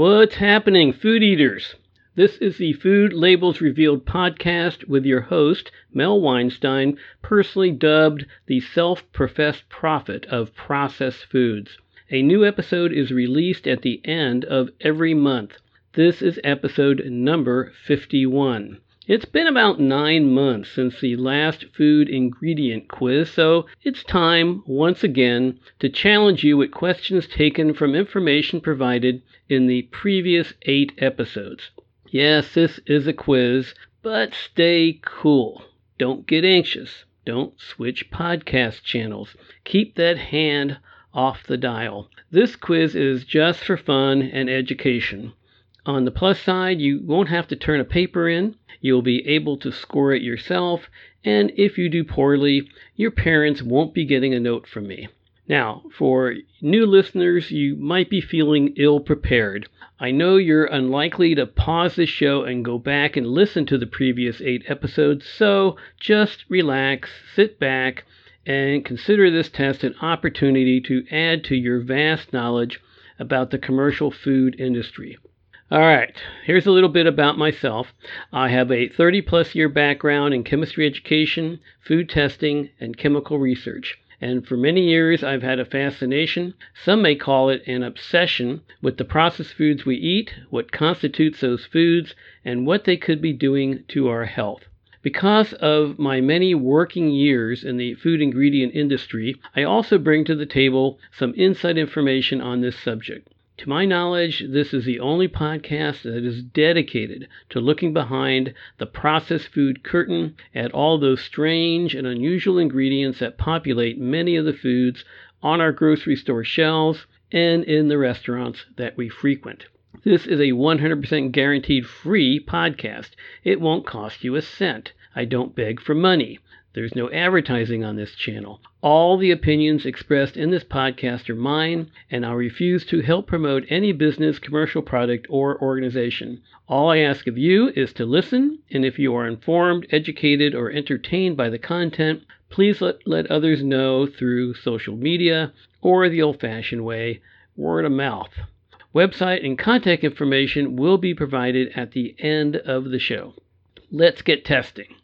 What's happening, food eaters? This is the Food Labels Revealed podcast with your host, Mel Weinstein, personally dubbed the self-professed prophet of processed foods. A new episode is released at the end of every month. This is episode number 51. It's been about 9 months since the last food ingredient quiz, so it's time, once again, to challenge you with questions taken from information provided in the previous 8 episodes. Yes, this is a quiz, but stay cool. Don't get anxious. Don't switch podcast channels. Keep that hand off the dial. This quiz is just for fun and education. On the plus side, you won't have to turn a paper in. You'll be able to score it yourself, and if you do poorly, your parents won't be getting a note from me. Now, for new listeners, you might be feeling ill-prepared. I know you're unlikely to pause this show and go back and listen to the previous 8 episodes, so just relax, sit back, and consider this test an opportunity to add to your vast knowledge about the commercial food industry. All right, here's a little bit about myself. I have a 30-plus year background in chemistry education, food testing, and chemical research. And for many years, I've had a fascination, some may call it an obsession, with the processed foods we eat, what constitutes those foods, and what they could be doing to our health. Because of my many working years in the food ingredient industry, I also bring to the table some inside information on this subject. To my knowledge, this is the only podcast that is dedicated to looking behind the processed food curtain at all those strange and unusual ingredients that populate many of the foods on our grocery store shelves and in the restaurants that we frequent. This is a 100% guaranteed free podcast. It won't cost you a cent. I don't beg for money. There's no advertising on this channel. All the opinions expressed in this podcast are mine, and I refuse to help promote any business, commercial product, or organization. All I ask of you is to listen, and if you are informed, educated, or entertained by the content, please let others know through social media or the old-fashioned way, word of mouth. Website and contact information will be provided at the end of the show. Let's get testing.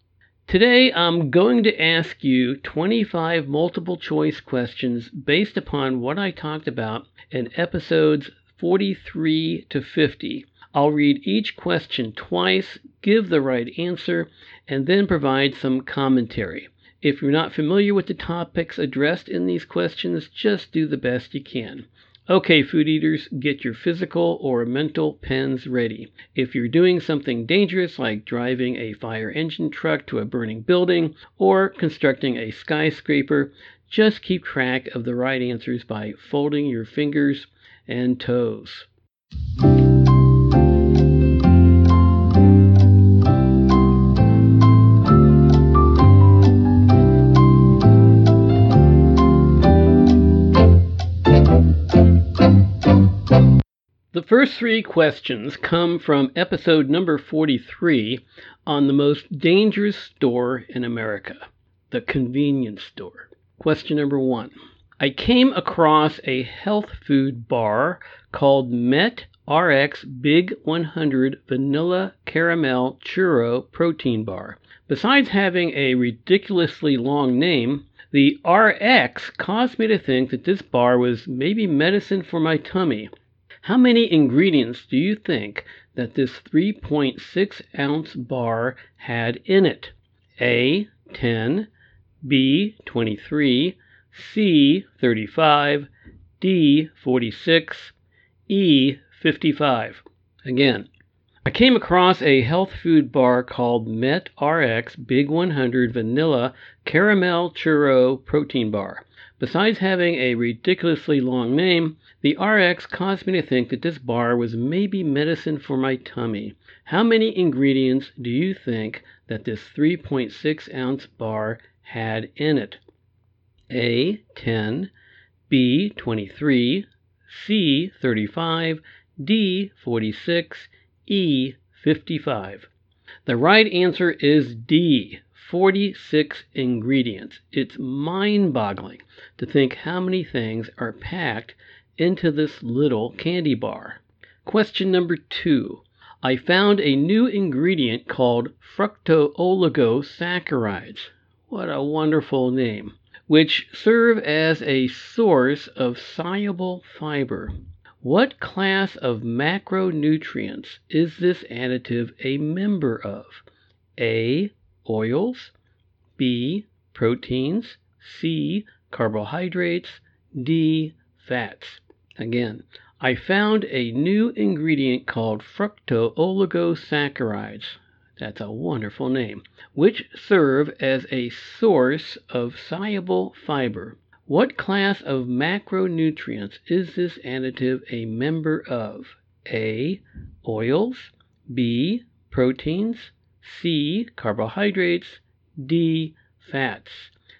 Today, I'm going to ask you 25 multiple-choice questions based upon what I talked about in episodes 43 to 50. I'll read each question twice, give the right answer, and then provide some commentary. If you're not familiar with the topics addressed in these questions, just do the best you can. Okay, food eaters, get your physical or mental pens ready. If you're doing something dangerous like driving a fire engine truck to a burning building or constructing a skyscraper, just keep track of the right answers by folding your fingers and toes. The first 3 questions come from episode number 43 on the most dangerous store in America, the convenience store. Question number 1. I came across a health food bar called Met RX Big 100 Vanilla Caramel Churro Protein Bar. Besides having a ridiculously long name, the RX caused me to think that this bar was maybe medicine for my tummy. How many ingredients do you think that this 3.6-ounce bar had in it? A, 10, B, 23, C, 35, D, 46, E, 55. Again, I came across a health food bar called Met RX Big 100 Vanilla Caramel Churro Protein Bar. Besides having a ridiculously long name, the RX caused me to think that this bar was maybe medicine for my tummy. How many ingredients do you think that this 3.6-ounce bar had in it? A, 10, B, 23, C, 35, D, 46, E, 55. The right answer is D. 46 ingredients. It's mind-boggling to think how many things are packed into this little candy bar. Question number 2. I found a new ingredient called fructooligosaccharides. What a wonderful name. Which serve as a source of soluble fiber. What class of macronutrients is this additive a member of? A. Oils. B. Proteins. C. Carbohydrates. D. Fats. Again, I found a new ingredient called fructooligosaccharides. That's a wonderful name, which serve as a source of soluble fiber. What class of macronutrients is this additive a member of? A. Oils. B. Proteins. C. Carbohydrates. D. Fats.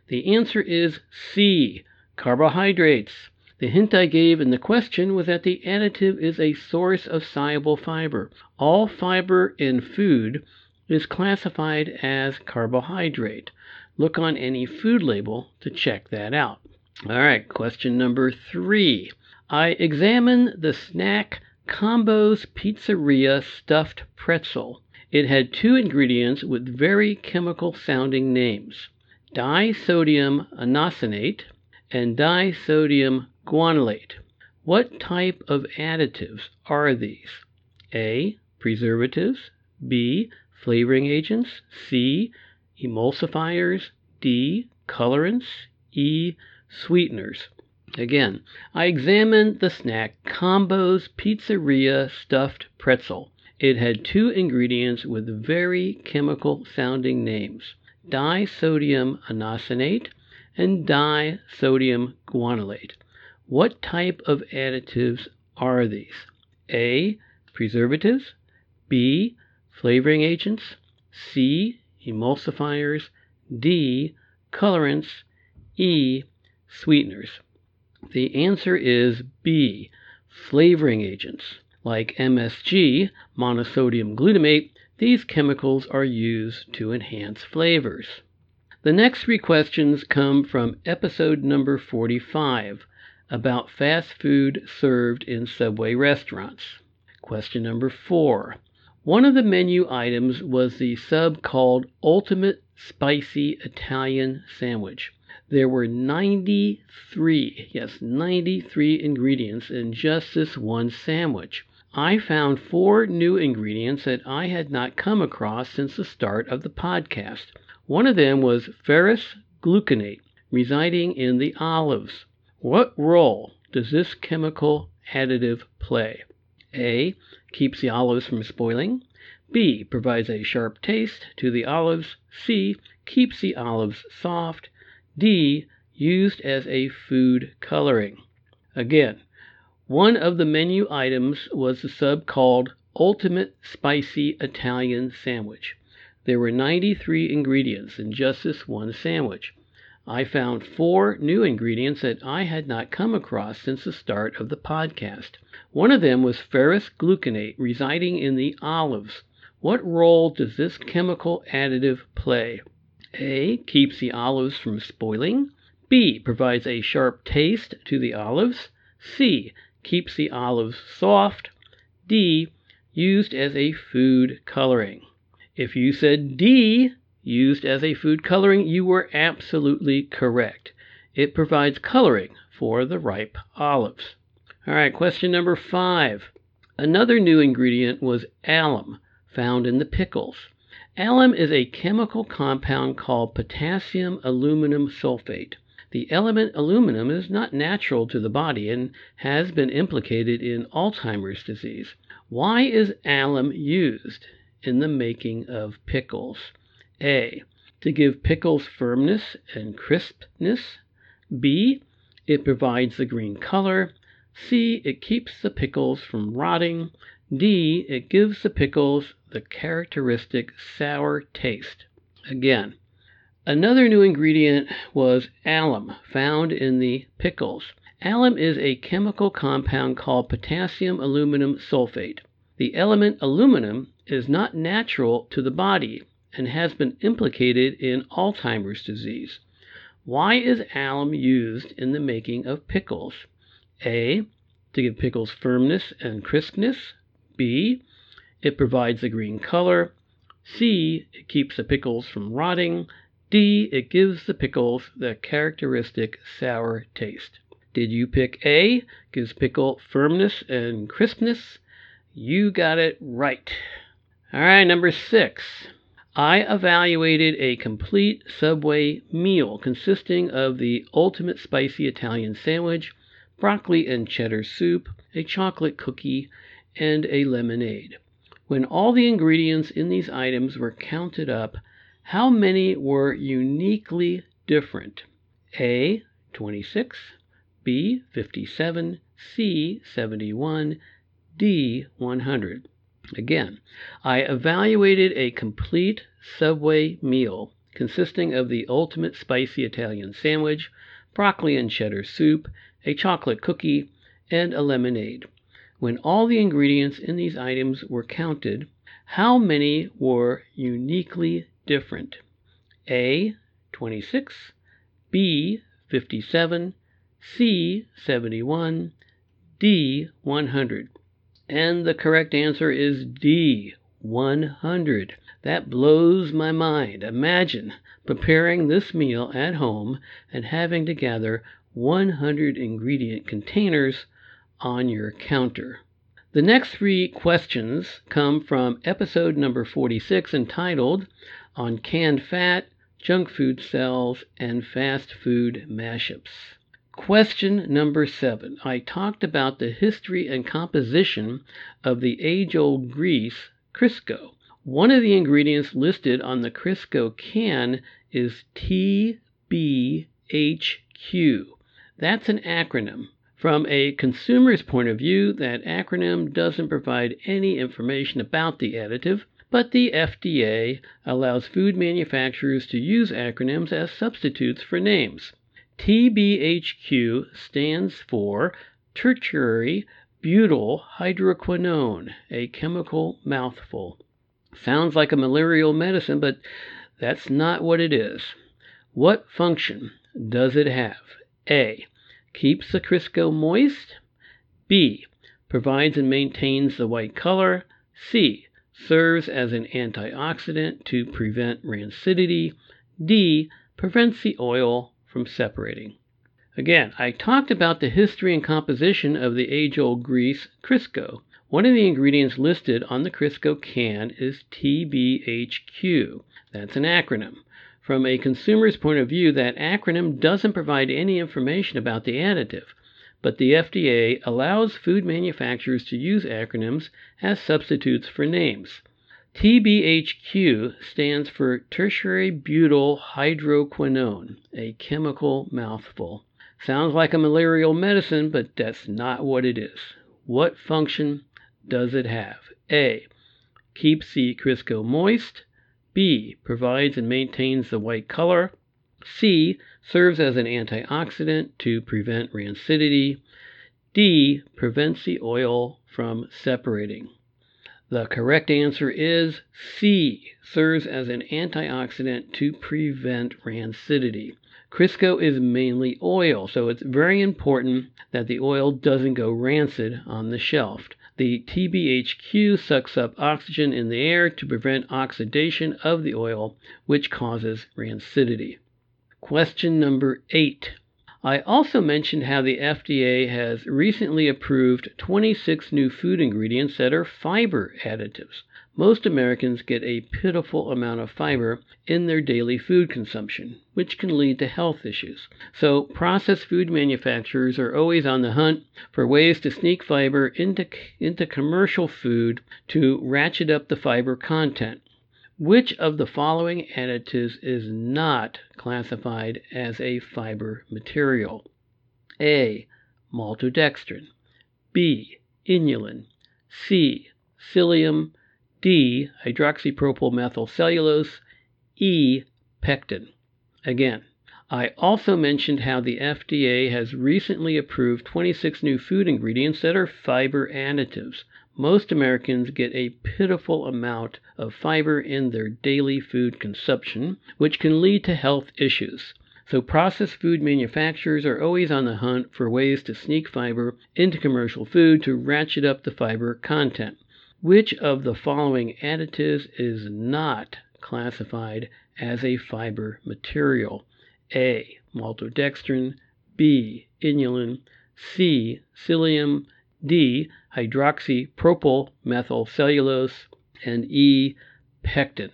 The answer is C. Carbohydrates. The hint I gave in the question was that the additive is a source of soluble fiber. All fiber in food is classified as carbohydrate. Look on any food label to check that out. All right, question number 3. I examined the snack Combos Pizzeria Stuffed Pretzel. It had 2 ingredients with very chemical-sounding names, disodium inosinate and disodium guanylate. What type of additives are these? A. Preservatives. B. Flavoring agents. C. Emulsifiers. D. Colorants. E. Sweeteners. Again, I examined the snack Combos Pizzeria Stuffed Pretzel. It had 2 ingredients with very chemical-sounding names, disodium inosinate and disodium guanylate. What type of additives are these? A. Preservatives. B. Flavoring agents. C. Emulsifiers. D. Colorants. E. Sweeteners. The answer is B. Flavoring agents. Like MSG, monosodium glutamate, these chemicals are used to enhance flavors. The next 3 questions come from episode number 45 about fast food served in Subway restaurants. Question number 4. One of the menu items was the sub called Ultimate Spicy Italian Sandwich. There were 93 ingredients in just this one sandwich. I found 4 new ingredients that I had not come across since the start of the podcast. One of them was ferrous gluconate, residing in the olives. What role does this chemical additive play? A. Keeps the olives from spoiling. B. Provides a sharp taste to the olives. C. Keeps the olives soft. D. Used as a food coloring. Again, one of the menu items was the sub called Ultimate Spicy Italian Sandwich. There were 93 ingredients in just this one sandwich. I found 4 new ingredients that I had not come across since the start of the podcast. One of them was ferrous gluconate residing in the olives. What role does this chemical additive play? A. Keeps the olives from spoiling. B. Provides a sharp taste to the olives. C. Keeps the olives soft. D. Used as a food coloring. If you said D, used as a food coloring, you were absolutely correct. It provides coloring for the ripe olives. All right, question number 5. Another new ingredient was alum, found in the pickles. Alum is a chemical compound called potassium aluminum sulfate. The element aluminum is not natural to the body and has been implicated in Alzheimer's disease. Why is alum used in the making of pickles? A. To give pickles firmness and crispness. B. It provides the green color. C. It keeps the pickles from rotting. D. It gives the pickles the characteristic sour taste. Again, another new ingredient was alum, found in the pickles. Alum is a chemical compound called potassium aluminum sulfate. The element aluminum is not natural to the body and has been implicated in Alzheimer's disease. Why is alum used in the making of pickles? A. to give pickles firmness and crispness. B, it provides a green color. C, it keeps the pickles from rotting. D, it gives the pickles the characteristic sour taste. Did you pick A? Gives pickle firmness and crispness. You got it right. All right, number 6. I evaluated a complete Subway meal consisting of the Ultimate Spicy Italian Sandwich, broccoli and cheddar soup, a chocolate cookie, and a lemonade. When all the ingredients in these items were counted up, how many were uniquely different? A, 26. B, 57, C, 71, D, 100. Again, I evaluated a complete Subway meal consisting of the Ultimate Spicy Italian Sandwich, broccoli and cheddar soup, a chocolate cookie, and a lemonade. When all the ingredients in these items were counted, how many were uniquely different? A, 26, B, 57, C, 71, D, 100. And the correct answer is D, 100. That blows my mind. Imagine preparing this meal at home and having to gather 100 ingredient containers on your counter. The next 3 questions come from episode number 46, entitled On Canned Fat, Junk Food Cells, and Fast Food Mashups. Question number 7. I talked about the history and composition of the age-old grease, Crisco. One of the ingredients listed on the Crisco can is TBHQ. That's an acronym. From a consumer's point of view, that acronym doesn't provide any information about the additive, but the FDA allows food manufacturers to use acronyms as substitutes for names. TBHQ stands for tertiary butyl hydroquinone, a chemical mouthful. Sounds like a malarial medicine, but that's not what it is. What function does it have? A, keeps the Crisco moist. B, provides and maintains the white color. C, serves as an antioxidant to prevent rancidity. D, prevents the oil from separating. Again, I talked about the history and composition of the age-old grease, Crisco. One of the ingredients listed on the Crisco can is TBHQ. That's an acronym. From a consumer's point of view, that acronym doesn't provide any information about the additive, but the FDA allows food manufacturers to use acronyms as substitutes for names. TBHQ stands for tertiary butyl hydroquinone, a chemical mouthful. Sounds like a malarial medicine, but that's not what it is. What function does it have? A, keeps the Crisco moist. B, provides and maintains the white color. C, serves as an antioxidant to prevent rancidity. D, prevents the oil from separating. The correct answer is C, serves as an antioxidant to prevent rancidity. Crisco is mainly oil, so it's very important that the oil doesn't go rancid on the shelf. The TBHQ sucks up oxygen in the air to prevent oxidation of the oil, which causes rancidity. Question number 8. I also mentioned how the FDA has recently approved 26 new food ingredients that are fiber additives. Most Americans get a pitiful amount of fiber in their daily food consumption, which can lead to health issues. So processed food manufacturers are always on the hunt for ways to sneak fiber into commercial food to ratchet up the fiber content. Which of the following additives is not classified as a fiber material? A, maltodextrin. B, inulin. C, psyllium. D, hydroxypropyl methylcellulose. E, pectin. Again, I also mentioned how the FDA has recently approved 26 new food ingredients that are fiber additives. Most Americans get a pitiful amount of fiber in their daily food consumption, which can lead to health issues. so processed food manufacturers are always on the hunt for ways to sneak fiber into commercial food to ratchet up the fiber content. Which of the following additives is not classified as a fiber material? A. Maltodextrin. B. Inulin. C. Psyllium. D. Hydroxypropyl methylcellulose. And E. Pectin.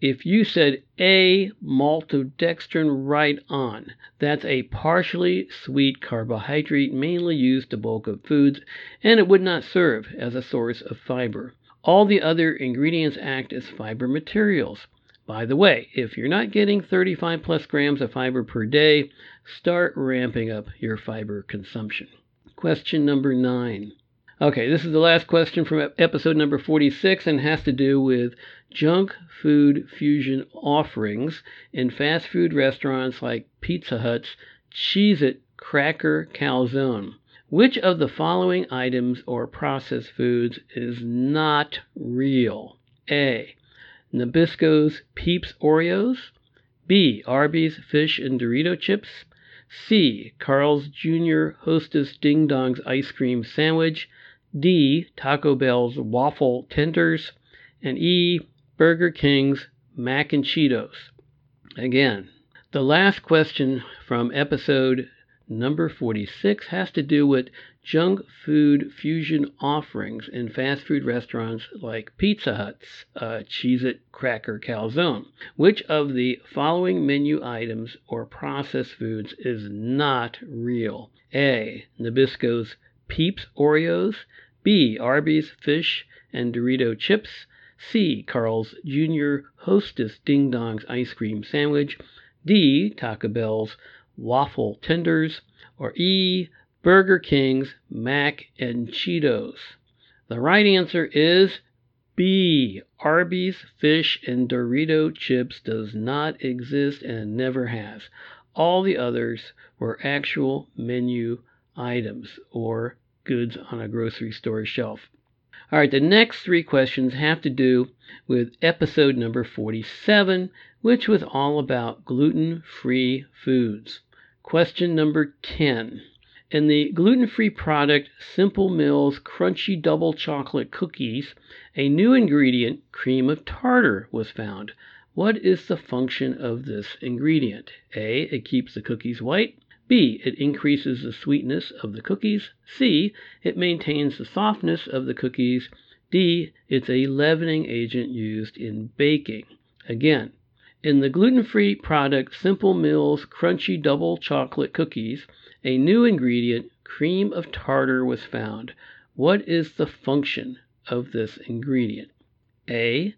If you said A. Maltodextrin, right on. That's a partially sweet carbohydrate mainly used to bulk up foods, and it would not serve as a source of fiber. All the other ingredients act as fiber materials. By the way, if you're not getting 35 plus grams of fiber per day, start ramping up your fiber consumption. Question number 9. Okay, this is the last question from episode number 46 and has to do with junk food fusion offerings in fast food restaurants like Pizza Hut's Cheez-It Cracker Calzone. Which of the following items or processed foods is not real? A. Nabisco's Peeps Oreos. B. Arby's Fish and Dorito Chips. C. Carl's Jr. Hostess Ding Dong's Ice Cream Sandwich. D. Taco Bell's Waffle Tenders. And E. Burger King's Mac and Cheetos. Again, the last question from episode number 46 has to do with junk food fusion offerings in fast food restaurants like Pizza Hut's Cheez-It Cracker Calzone. Which of the following menu items or processed foods is not real? A. Nabisco's Peeps Oreos. B. Arby's Fish and Dorito Chips. C. Carl's Jr. Hostess Ding Dong's Ice Cream Sandwich. D. Taco Bell's Waffle Tenders. Or E. Burger King's Mac and Cheetos. The right answer is B. Arby's Fish and Dorito Chips does not exist and never has. All the others were actual menu items or goods on a grocery store shelf. All right, the next three questions have to do with episode number 47, which was all about gluten-free foods. Question number 10. In the gluten-free product Simple Mills Crunchy Double Chocolate Cookies, a new ingredient, cream of tartar, was found. What is the function of this ingredient? A. It keeps the cookies white. B. It increases the sweetness of the cookies. C. It maintains the softness of the cookies. D. It's a leavening agent used in baking. Again, in the gluten-free product Simple Mills Crunchy Double Chocolate Cookies, a new ingredient, cream of tartar, was found. What is the function of this ingredient? A.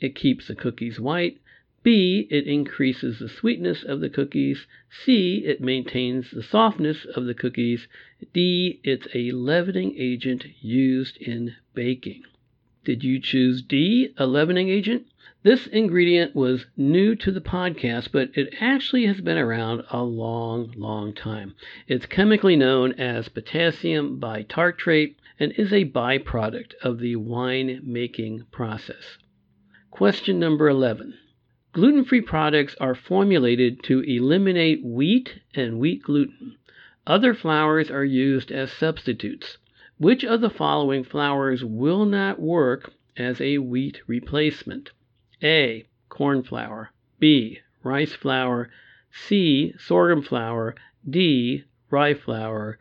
It keeps the cookies white. B. It increases the sweetness of the cookies. C. It maintains the softness of the cookies. D. It's a leavening agent used in baking. Did you choose D, a leavening agent? This ingredient was new to the podcast, but it actually has been around a long, long time. It's chemically known as potassium bitartrate and is a byproduct of the wine-making process. Question number 11. Gluten-free products are formulated to eliminate wheat and wheat gluten. Other flours are used as substitutes. Which of the following flours will not work as a wheat replacement? A. Corn flour. B. Rice flour. C. Sorghum flour. D. Rye flour.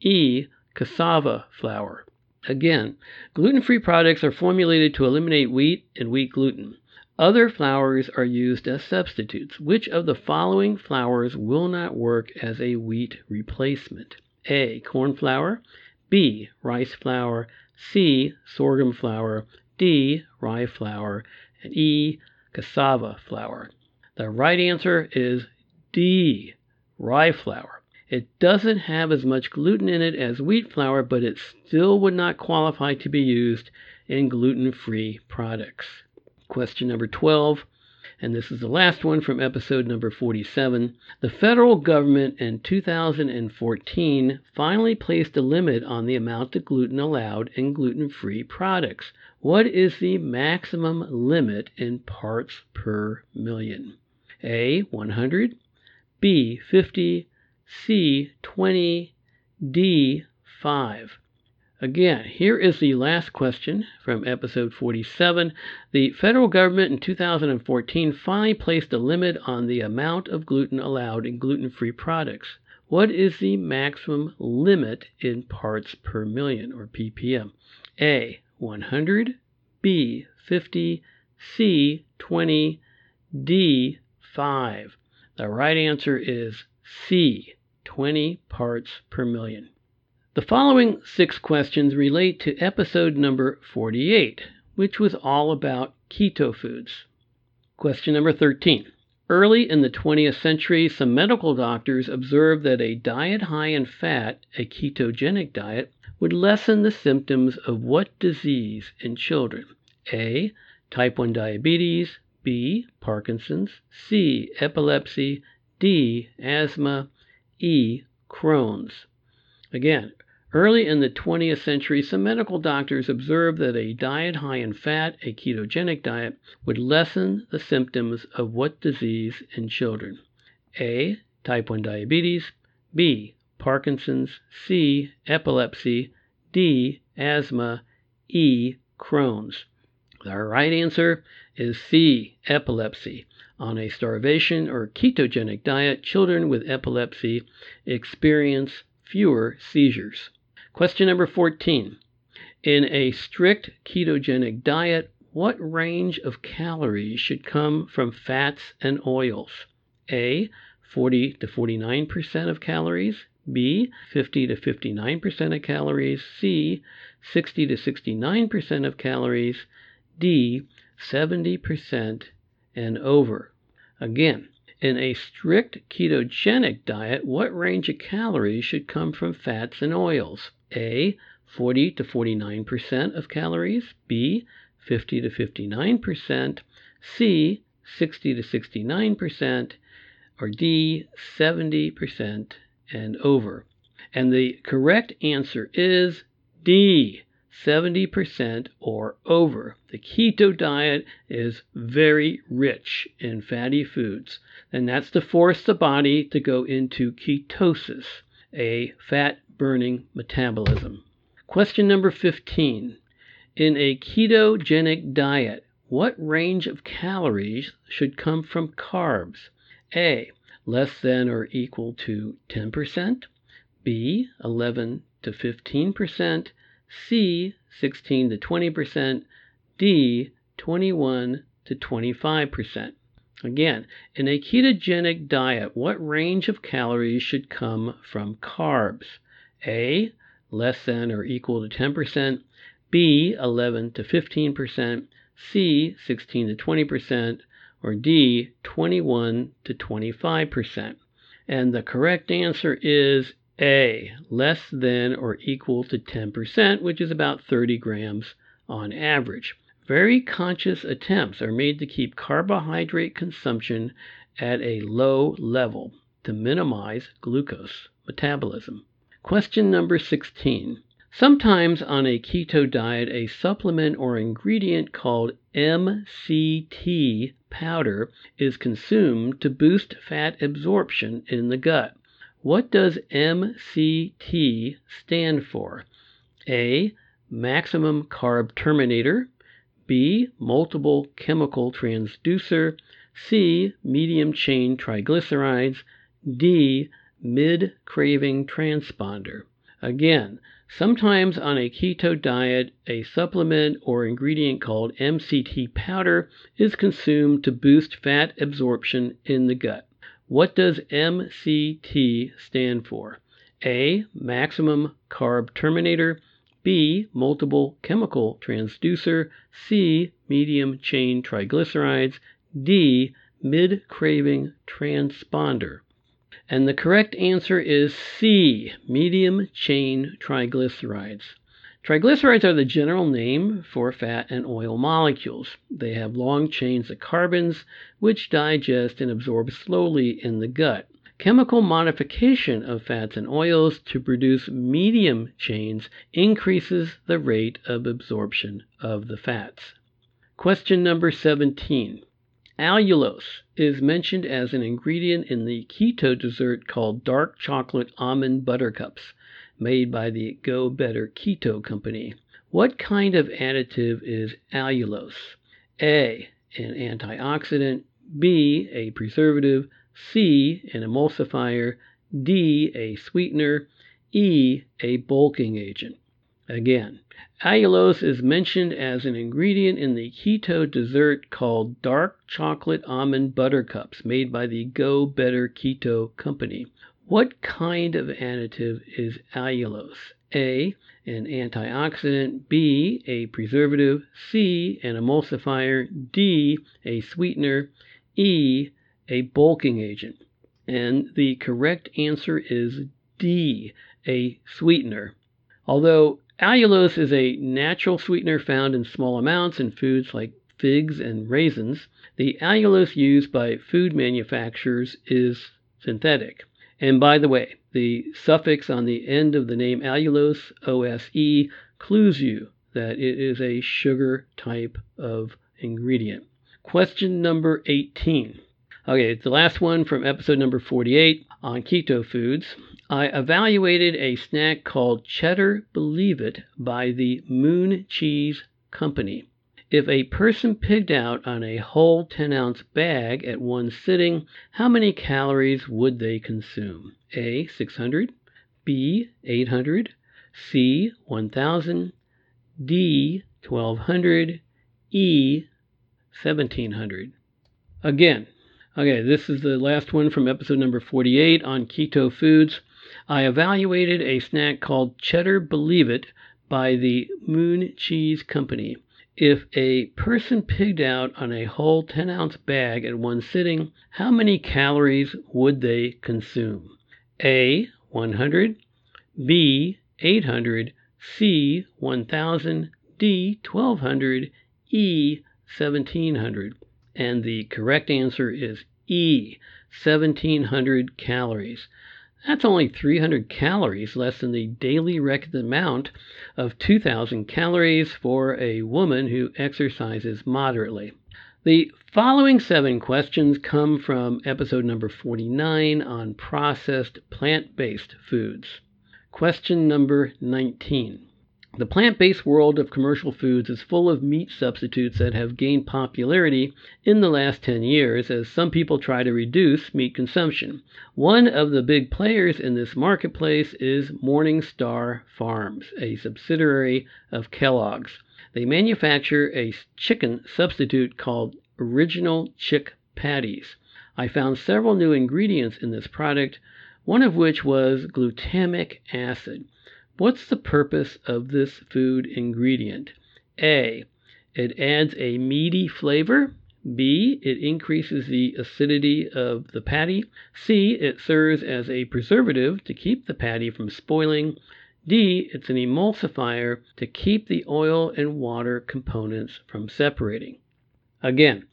E. Cassava flour. Again, gluten-free products are formulated to eliminate wheat and wheat gluten. Other flours are used as substitutes. Which of the following flours will not work as a wheat replacement? A. Corn flour. B. Rice flour. C. Sorghum flour. D. Rye flour. And E. Cassava flour. The right answer is D. Rye flour. It doesn't have as much gluten in it as wheat flour, but it still would not qualify to be used in gluten-free products. Question number 12, and this is the last one from episode number 47. The federal government in 2014 finally placed a limit on the amount of gluten allowed in gluten-free products. What is the maximum limit in parts per million? A. 100, B, 50, C, 20, D, 5. Again, here is the last question from episode 47. The federal government in 2014 finally placed a limit on the amount of gluten allowed in gluten-free products. What is the maximum limit in parts per million, or ppm? A, 100, B, 50, C, 20, D, 5. The right answer is C, 20 parts per million. The following 6 questions relate to episode number 48, which was all about keto foods. Question number 13. Early in the 20th century, some medical doctors observed that a diet high in fat, a ketogenic diet, would lessen the symptoms of what disease in children? A, type 1 diabetes, B, Parkinson's, C, epilepsy, D, asthma, E, Crohn's. Again, early in the 20th century, some medical doctors observed that a diet high in fat, a ketogenic diet, would lessen the symptoms of what disease in children? A, type 1 diabetes, B, Parkinson's, C, epilepsy, D, asthma, E, Crohn's. The right answer is C, epilepsy. On a starvation or ketogenic diet, children with epilepsy experience fewer seizures. Question number 14. In a strict ketogenic diet, what range of calories should come from fats and oils? A, 40 to 49% of calories, B, 50 to 59% of calories, C, 60 to 69% of calories, D, 70% and over. Again, in a strict ketogenic diet, what range of calories should come from fats and oils? A, 40 to 49% of calories, B, 50 to 59%, C, 60 to 69%, or D, 70% and over. And the correct answer is D, 70% or over. The keto diet is very rich in fatty foods, and that's to force the body to go into ketosis, a fat-burning metabolism. Question number 15. In a ketogenic diet, what range of calories should come from carbs? A, less than or equal to 10%, B, 11 to 15%, C, 16 to 20%, D, 21 to 25%. Again, in a ketogenic diet, what range of calories should come from carbs? A, less than or equal to 10%, B, 11 to 15%, C, 16 to 20%, or D, 21 to 25%. And the correct answer is A, less than or equal to 10%, which is about 30 grams on average. Very conscious attempts are made to keep carbohydrate consumption at a low level to minimize glucose metabolism. Question number 16. Sometimes on a keto diet, a supplement or ingredient called MCT powder is consumed to boost fat absorption in the gut. What does MCT stand for? A, maximum carb terminator, B, multiple chemical transducer, C, medium chain triglycerides, D, mid-craving transponder. Again, sometimes on a keto diet, a supplement or ingredient called MCT powder is consumed to boost fat absorption in the gut. What does MCT stand for? A, maximum carb terminator, B, multiple chemical transducer, C, medium chain triglycerides, D, mid-craving transponder. And the correct answer is C, medium chain triglycerides. Triglycerides are the general name for fat and oil molecules. They have long chains of carbons, which digest and absorb slowly in the gut. Chemical modification of fats and oils to produce medium chains increases the rate of absorption of the fats. Question number 17. Allulose is mentioned as an ingredient in the keto dessert called dark chocolate almond buttercups, made by the Go Better Keto Company. What kind of additive is allulose? A, an antioxidant. B, a preservative. C, an emulsifier. D, a sweetener. E, a bulking agent. Again, allulose is mentioned as an ingredient in the keto dessert called dark chocolate almond buttercups made by the Go Better Keto Company. What kind of additive is allulose? A, an antioxidant. B, a preservative. C, an emulsifier. D, a sweetener. E, a bulking agent. And the correct answer is D, a sweetener. Although allulose is a natural sweetener found in small amounts in foods like figs and raisins, the allulose used by food manufacturers is synthetic. And by the way, the suffix on the end of the name allulose, O-S-E, clues you that it is a sugar type of ingredient. Question number 18. Okay, it's the last one from episode number 48 on keto foods. I evaluated a snack called Cheddar Believe It by the Moon Cheese Company. If a person pigged out on a whole 10-ounce bag at one sitting, how many calories would they consume? A, 600, B, 800, C, 1,000, D, 1,200, E, 1,700. Again, okay, this is the last one from episode number 48 on keto foods. I evaluated a snack called Cheddar Believe It by the Moon Cheese Company. If a person pigged out on a whole 10-ounce bag at one sitting, how many calories would they consume? A, 100, B, 800, C, 1,000, D, 1,200, E, 1,700. And the correct answer is E, 1,700 calories. That's only 300 calories less than the daily recommended amount of 2,000 calories for a woman who exercises moderately. The following 7 questions come from episode number 49 on processed plant-based foods. Question number 19. The plant-based world of commercial foods is full of meat substitutes that have gained popularity in the last 10 years as some people try to reduce meat consumption. One of the big players in this marketplace is Morningstar Farms, a subsidiary of Kellogg's. They manufacture a chicken substitute called Original Chick Patties. I found several new ingredients in this product, one of which was glutamic acid. What's the purpose of this food ingredient? A, it adds a meaty flavor. B, it increases the acidity of the patty. C, it serves as a preservative to keep the patty from spoiling. D, it's an emulsifier to keep the oil and water components from separating. Again,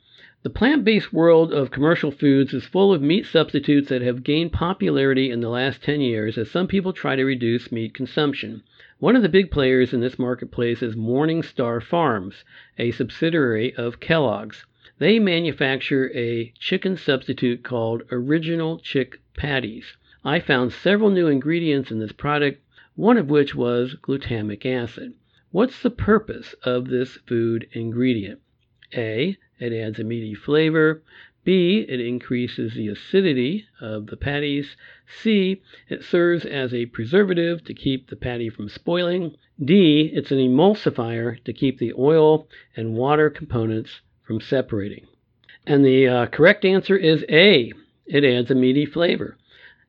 the plant-based world of commercial foods is full of meat substitutes that have gained popularity in the last 10 years as some people try to reduce meat consumption. One of the big players in this marketplace is Morningstar Farms, a subsidiary of Kellogg's. They manufacture a chicken substitute called Original Chick Patties. I found several new ingredients in this product, one of which was glutamic acid. What's the purpose of this food ingredient? A, it adds a meaty flavor. B, it increases the acidity of the patties. C, it serves as a preservative to keep the patty from spoiling. D, it's an emulsifier to keep the oil and water components from separating. And the correct answer is A, it adds a meaty flavor.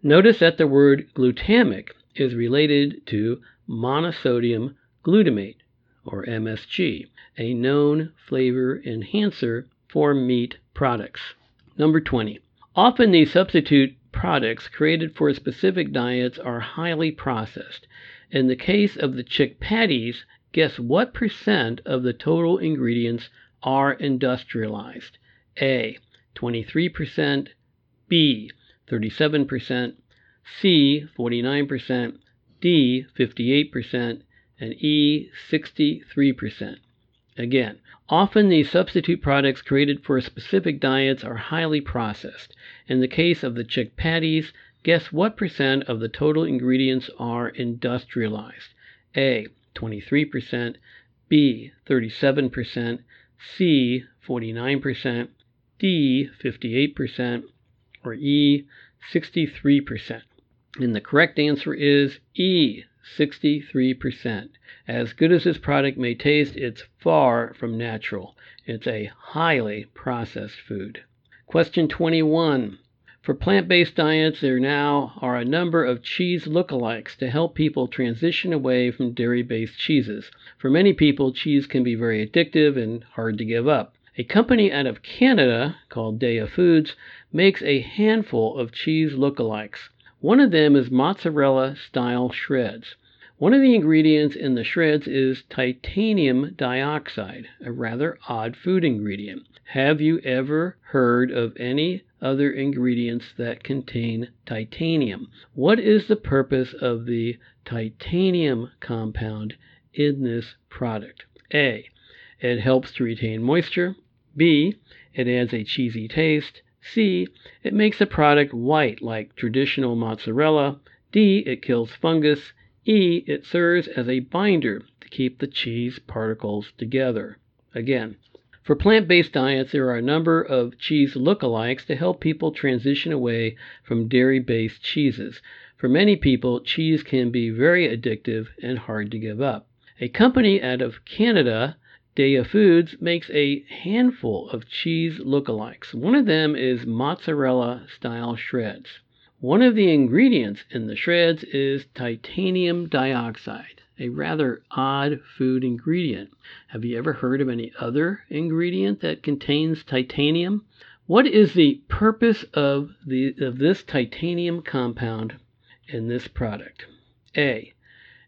Notice that the word glutamic is related to monosodium glutamate, or MSG, a known flavor enhancer for meat products. Number 20. Often these substitute products created for specific diets are highly processed. In the case of the chick patties, guess what percent of the total ingredients are industrialized? A, 23%, B, 37%, C, 49%, D, 58%, and E, 63%. Again, often these substitute products created for specific diets are highly processed. In the case of the chick patties, guess what percent of the total ingredients are industrialized? A. 23%, B. 37%, C. 49%, D. 58%, or E. 63%. And the correct answer is E. 63%. As good as this product may taste, it's far from natural. It's a highly processed food. Question 21. For plant-based diets, there now are a number of cheese lookalikes to help people transition away from dairy-based cheeses. For many people, cheese can be very addictive and hard to give up. A company out of Canada called Daya Foods makes a handful of cheese lookalikes. One of them is mozzarella-style shreds. One of the ingredients in the shreds is titanium dioxide, a rather odd food ingredient. Have you ever heard of any other ingredients that contain titanium? What is the purpose of the titanium compound in this product? A. It helps to retain moisture. B. It adds a cheesy taste. C. It makes the product white like traditional mozzarella. D. It kills fungus. E. It serves as a binder to keep the cheese particles together. Again, for plant-based diets, there are a number of cheese lookalikes to help people transition away from dairy-based cheeses. For many people, cheese can be very addictive and hard to give up. A company out of Canada, Daya Foods, makes a handful of cheese lookalikes. One of them is mozzarella-style shreds. One of the ingredients in the shreds is titanium dioxide, a rather odd food ingredient. Have you ever heard of any other ingredient that contains titanium? What is the purpose of this titanium compound in this product? A.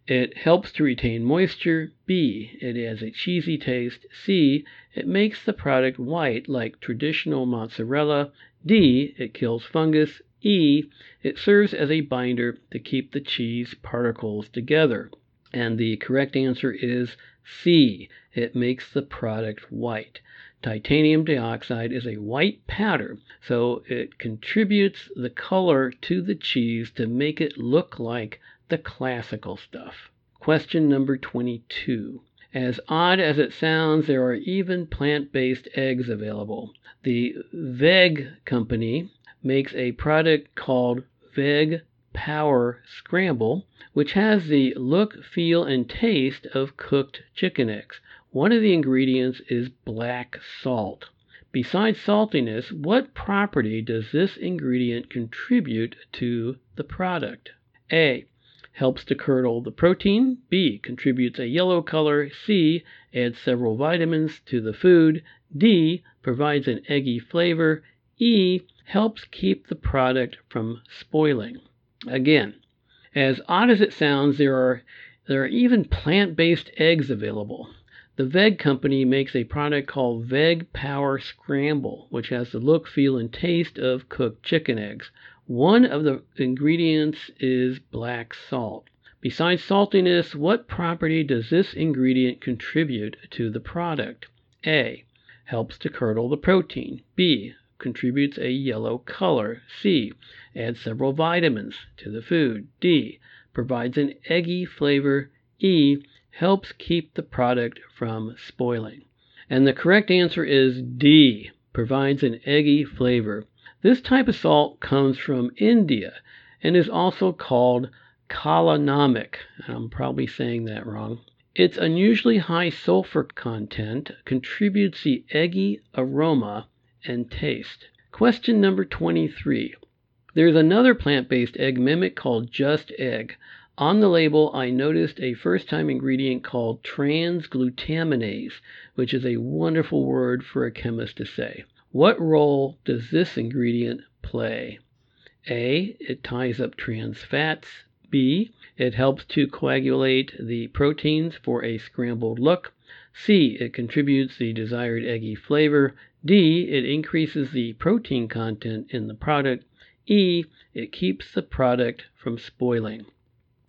It helps to retain moisture. B. It adds a cheesy taste. C. It makes the product white like traditional mozzarella. D. It kills fungus. E. It serves as a binder to keep the cheese particles together. And the correct answer is C. It makes the product white. Titanium dioxide is a white powder, so it contributes the color to the cheese to make it look like the classical stuff. Question number 22. As odd as it sounds, there are even plant-based eggs available. The Veg company makes a product called Veg Power Scramble, which has the look, feel, and taste of cooked chicken eggs. One of the ingredients is black salt. Besides saltiness, what property does this ingredient contribute to the product? A. Helps to curdle the protein. B. Contributes a yellow color. C. Adds several vitamins to the food. D. Provides an eggy flavor. E. Helps keep the product from spoiling. Again, as odd as it sounds, there are even plant-based eggs available. The Veg company makes a product called Veg Power Scramble, which has the look, feel, and taste of cooked chicken eggs. One of the ingredients is black salt. Besides saltiness, what property does this ingredient contribute to the product? A. Helps to curdle the protein. B. Contributes a yellow color. C. Adds several vitamins to the food. D. Provides an eggy flavor. E. Helps keep the product from spoiling. And the correct answer is D. Provides an eggy flavor. This type of salt comes from India and is also called kalanomic. I'm probably saying that wrong. Its unusually high sulfur content contributes the eggy aroma and taste. Question number 23. There's another plant-based egg mimic called Just Egg. On the label, I noticed a first-time ingredient called transglutaminase, which is a wonderful word for a chemist to say. What role does this ingredient play? A. It ties up trans fats. B. It helps to coagulate the proteins for a scrambled look. C. It contributes the desired eggy flavor. D. It increases the protein content in the product. E. It keeps the product from spoiling.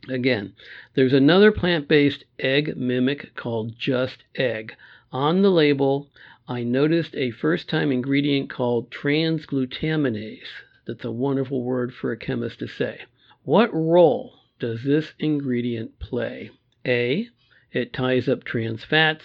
Again, there's another plant-based egg mimic called Just Egg. On the label, I noticed a first-time ingredient called transglutaminase. That's a wonderful word for a chemist to say. What role does this ingredient play? A, it ties up trans fats.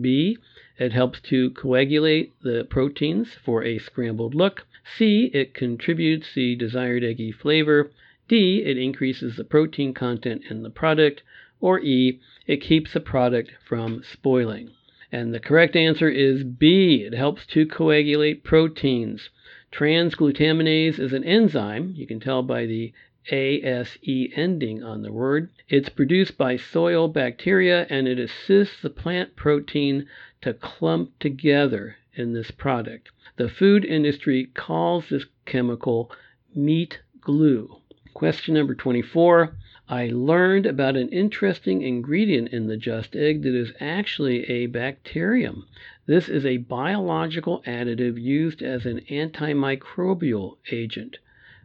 B, it helps to coagulate the proteins for a scrambled look. C, it contributes the desired eggy flavor. D, it increases the protein content in the product. Or E, it keeps the product from spoiling. And the correct answer is B. It helps to coagulate proteins. Transglutaminase is an enzyme. You can tell by the ASE ending on the word. It's produced by soil bacteria, and it assists the plant protein to clump together in this product. The food industry calls this chemical meat glue. Question number 24. I learned about an interesting ingredient in the Just Egg that is actually a bacterium. This is a biological additive used as an antimicrobial agent.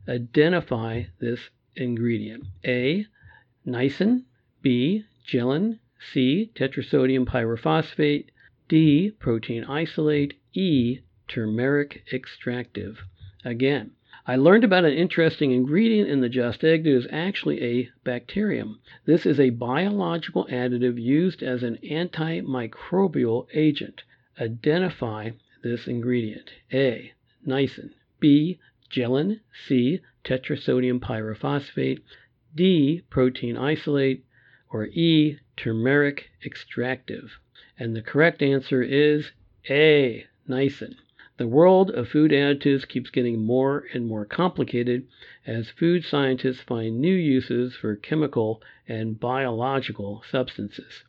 Identify this ingredient. A, nisin. B, gelin. C, tetrasodium pyrophosphate. D, protein isolate. E, turmeric extractive. Again, I learned about an interesting ingredient in the Just Egg that is actually a bacterium. This is a biological additive used as an antimicrobial agent. Identify this ingredient. A, nisin. B, gelin. C, tetrasodium pyrophosphate. D, protein isolate. Or E, turmeric extractive. And the correct answer is A, nisin. The world of food additives keeps getting more and more complicated as food scientists find new uses for chemical and biological substances.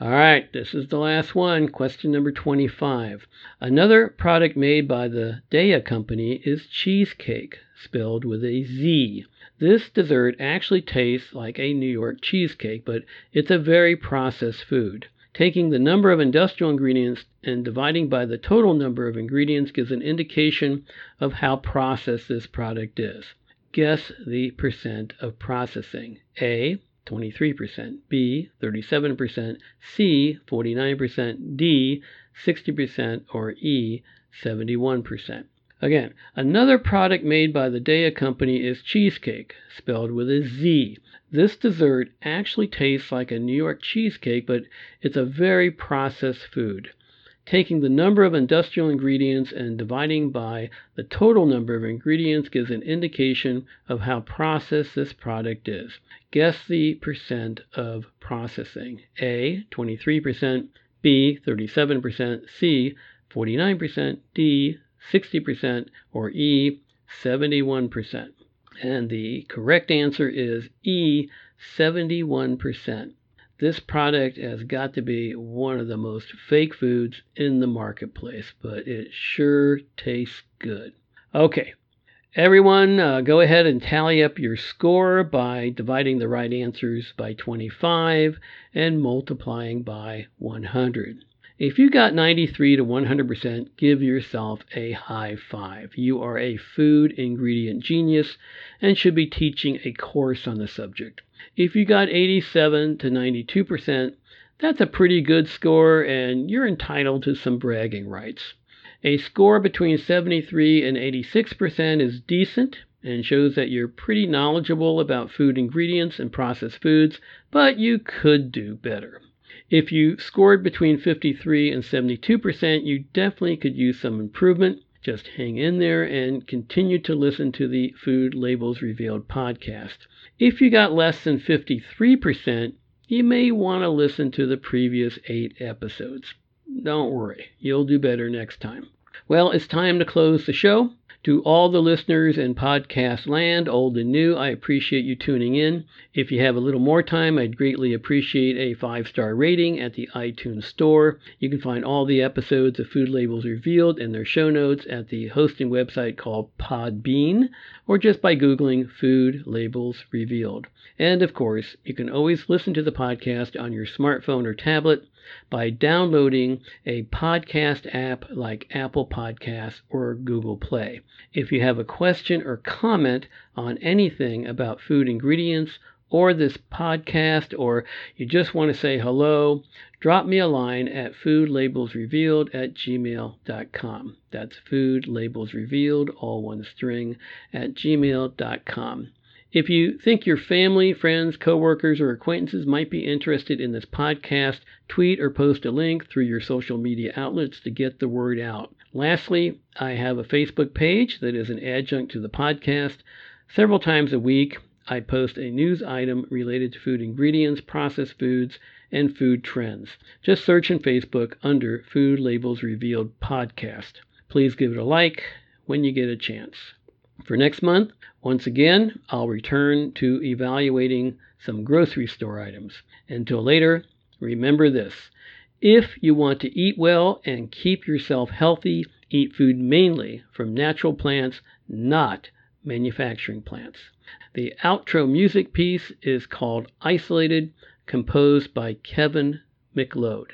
All right, this is the last one. Question number 25. Another product made by the Daya Company is cheesecake, spelled with a Z. This dessert actually tastes like a New York cheesecake, but it's a very processed food. Taking the number of industrial ingredients and dividing by the total number of ingredients gives an indication of how processed this product is. Guess the percent of processing. A, 23%, B, 37%, C, 49%, D, 60%, or E, 71%. Again, another product made by the Daya Company is cheesecake, spelled with a Z. This dessert actually tastes like a New York cheesecake, but it's a very processed food. Taking the number of industrial ingredients and dividing by the total number of ingredients gives an indication of how processed this product is. Guess the percent of processing. A, 23%, B, 37%, C, 49%, D, 60%, or E, 71%. And the correct answer is E, 71%. This product has got to be one of the most fake foods in the marketplace, but it sure tastes good. Okay, everyone, go ahead and tally up your score by dividing the right answers by 25 and multiplying by 100. If you got 93 to 100%, give yourself a high five. You are a food ingredient genius and should be teaching a course on the subject. If you got 87 to 92%, that's a pretty good score and you're entitled to some bragging rights. A score between 73 and 86% is decent and shows that you're pretty knowledgeable about food ingredients and processed foods, but you could do better. If you scored between 53 and 72%, you definitely could use some improvement. Just hang in there and continue to listen to the Food Labels Revealed podcast. If you got less than 53%, you may want to listen to the previous 8 episodes. Don't worry, you'll do better next time. Well, it's time to close the show. To all the listeners in podcast land, old and new, I appreciate you tuning in. If you have a little more time, I'd greatly appreciate a 5-star rating at the iTunes store. You can find all the episodes of Food Labels Revealed and their show notes at the hosting website called Podbean, or just by Googling Food Labels Revealed. And of course, you can always listen to the podcast on your smartphone or tablet by downloading a podcast app like Apple Podcasts or Google Play. If you have a question or comment on anything about food ingredients or this podcast, or you just want to say hello, drop me a line at foodlabelsrevealed@gmail.com. That's foodlabelsrevealed, all one string, @gmail.com. If you think your family, friends, coworkers, or acquaintances might be interested in this podcast, tweet or post a link through your social media outlets to get the word out. Lastly, I have a Facebook page that is an adjunct to the podcast. Several times a week, I post a news item related to food ingredients, processed foods, and food trends. Just search in Facebook under Food Labels Revealed Podcast. Please give it a like when you get a chance. For next month, once again, I'll return to evaluating some grocery store items. Until later, remember this. If you want to eat well and keep yourself healthy, eat food mainly from natural plants, not manufacturing plants. The outro music piece is called Isolated, composed by Kevin McLeod.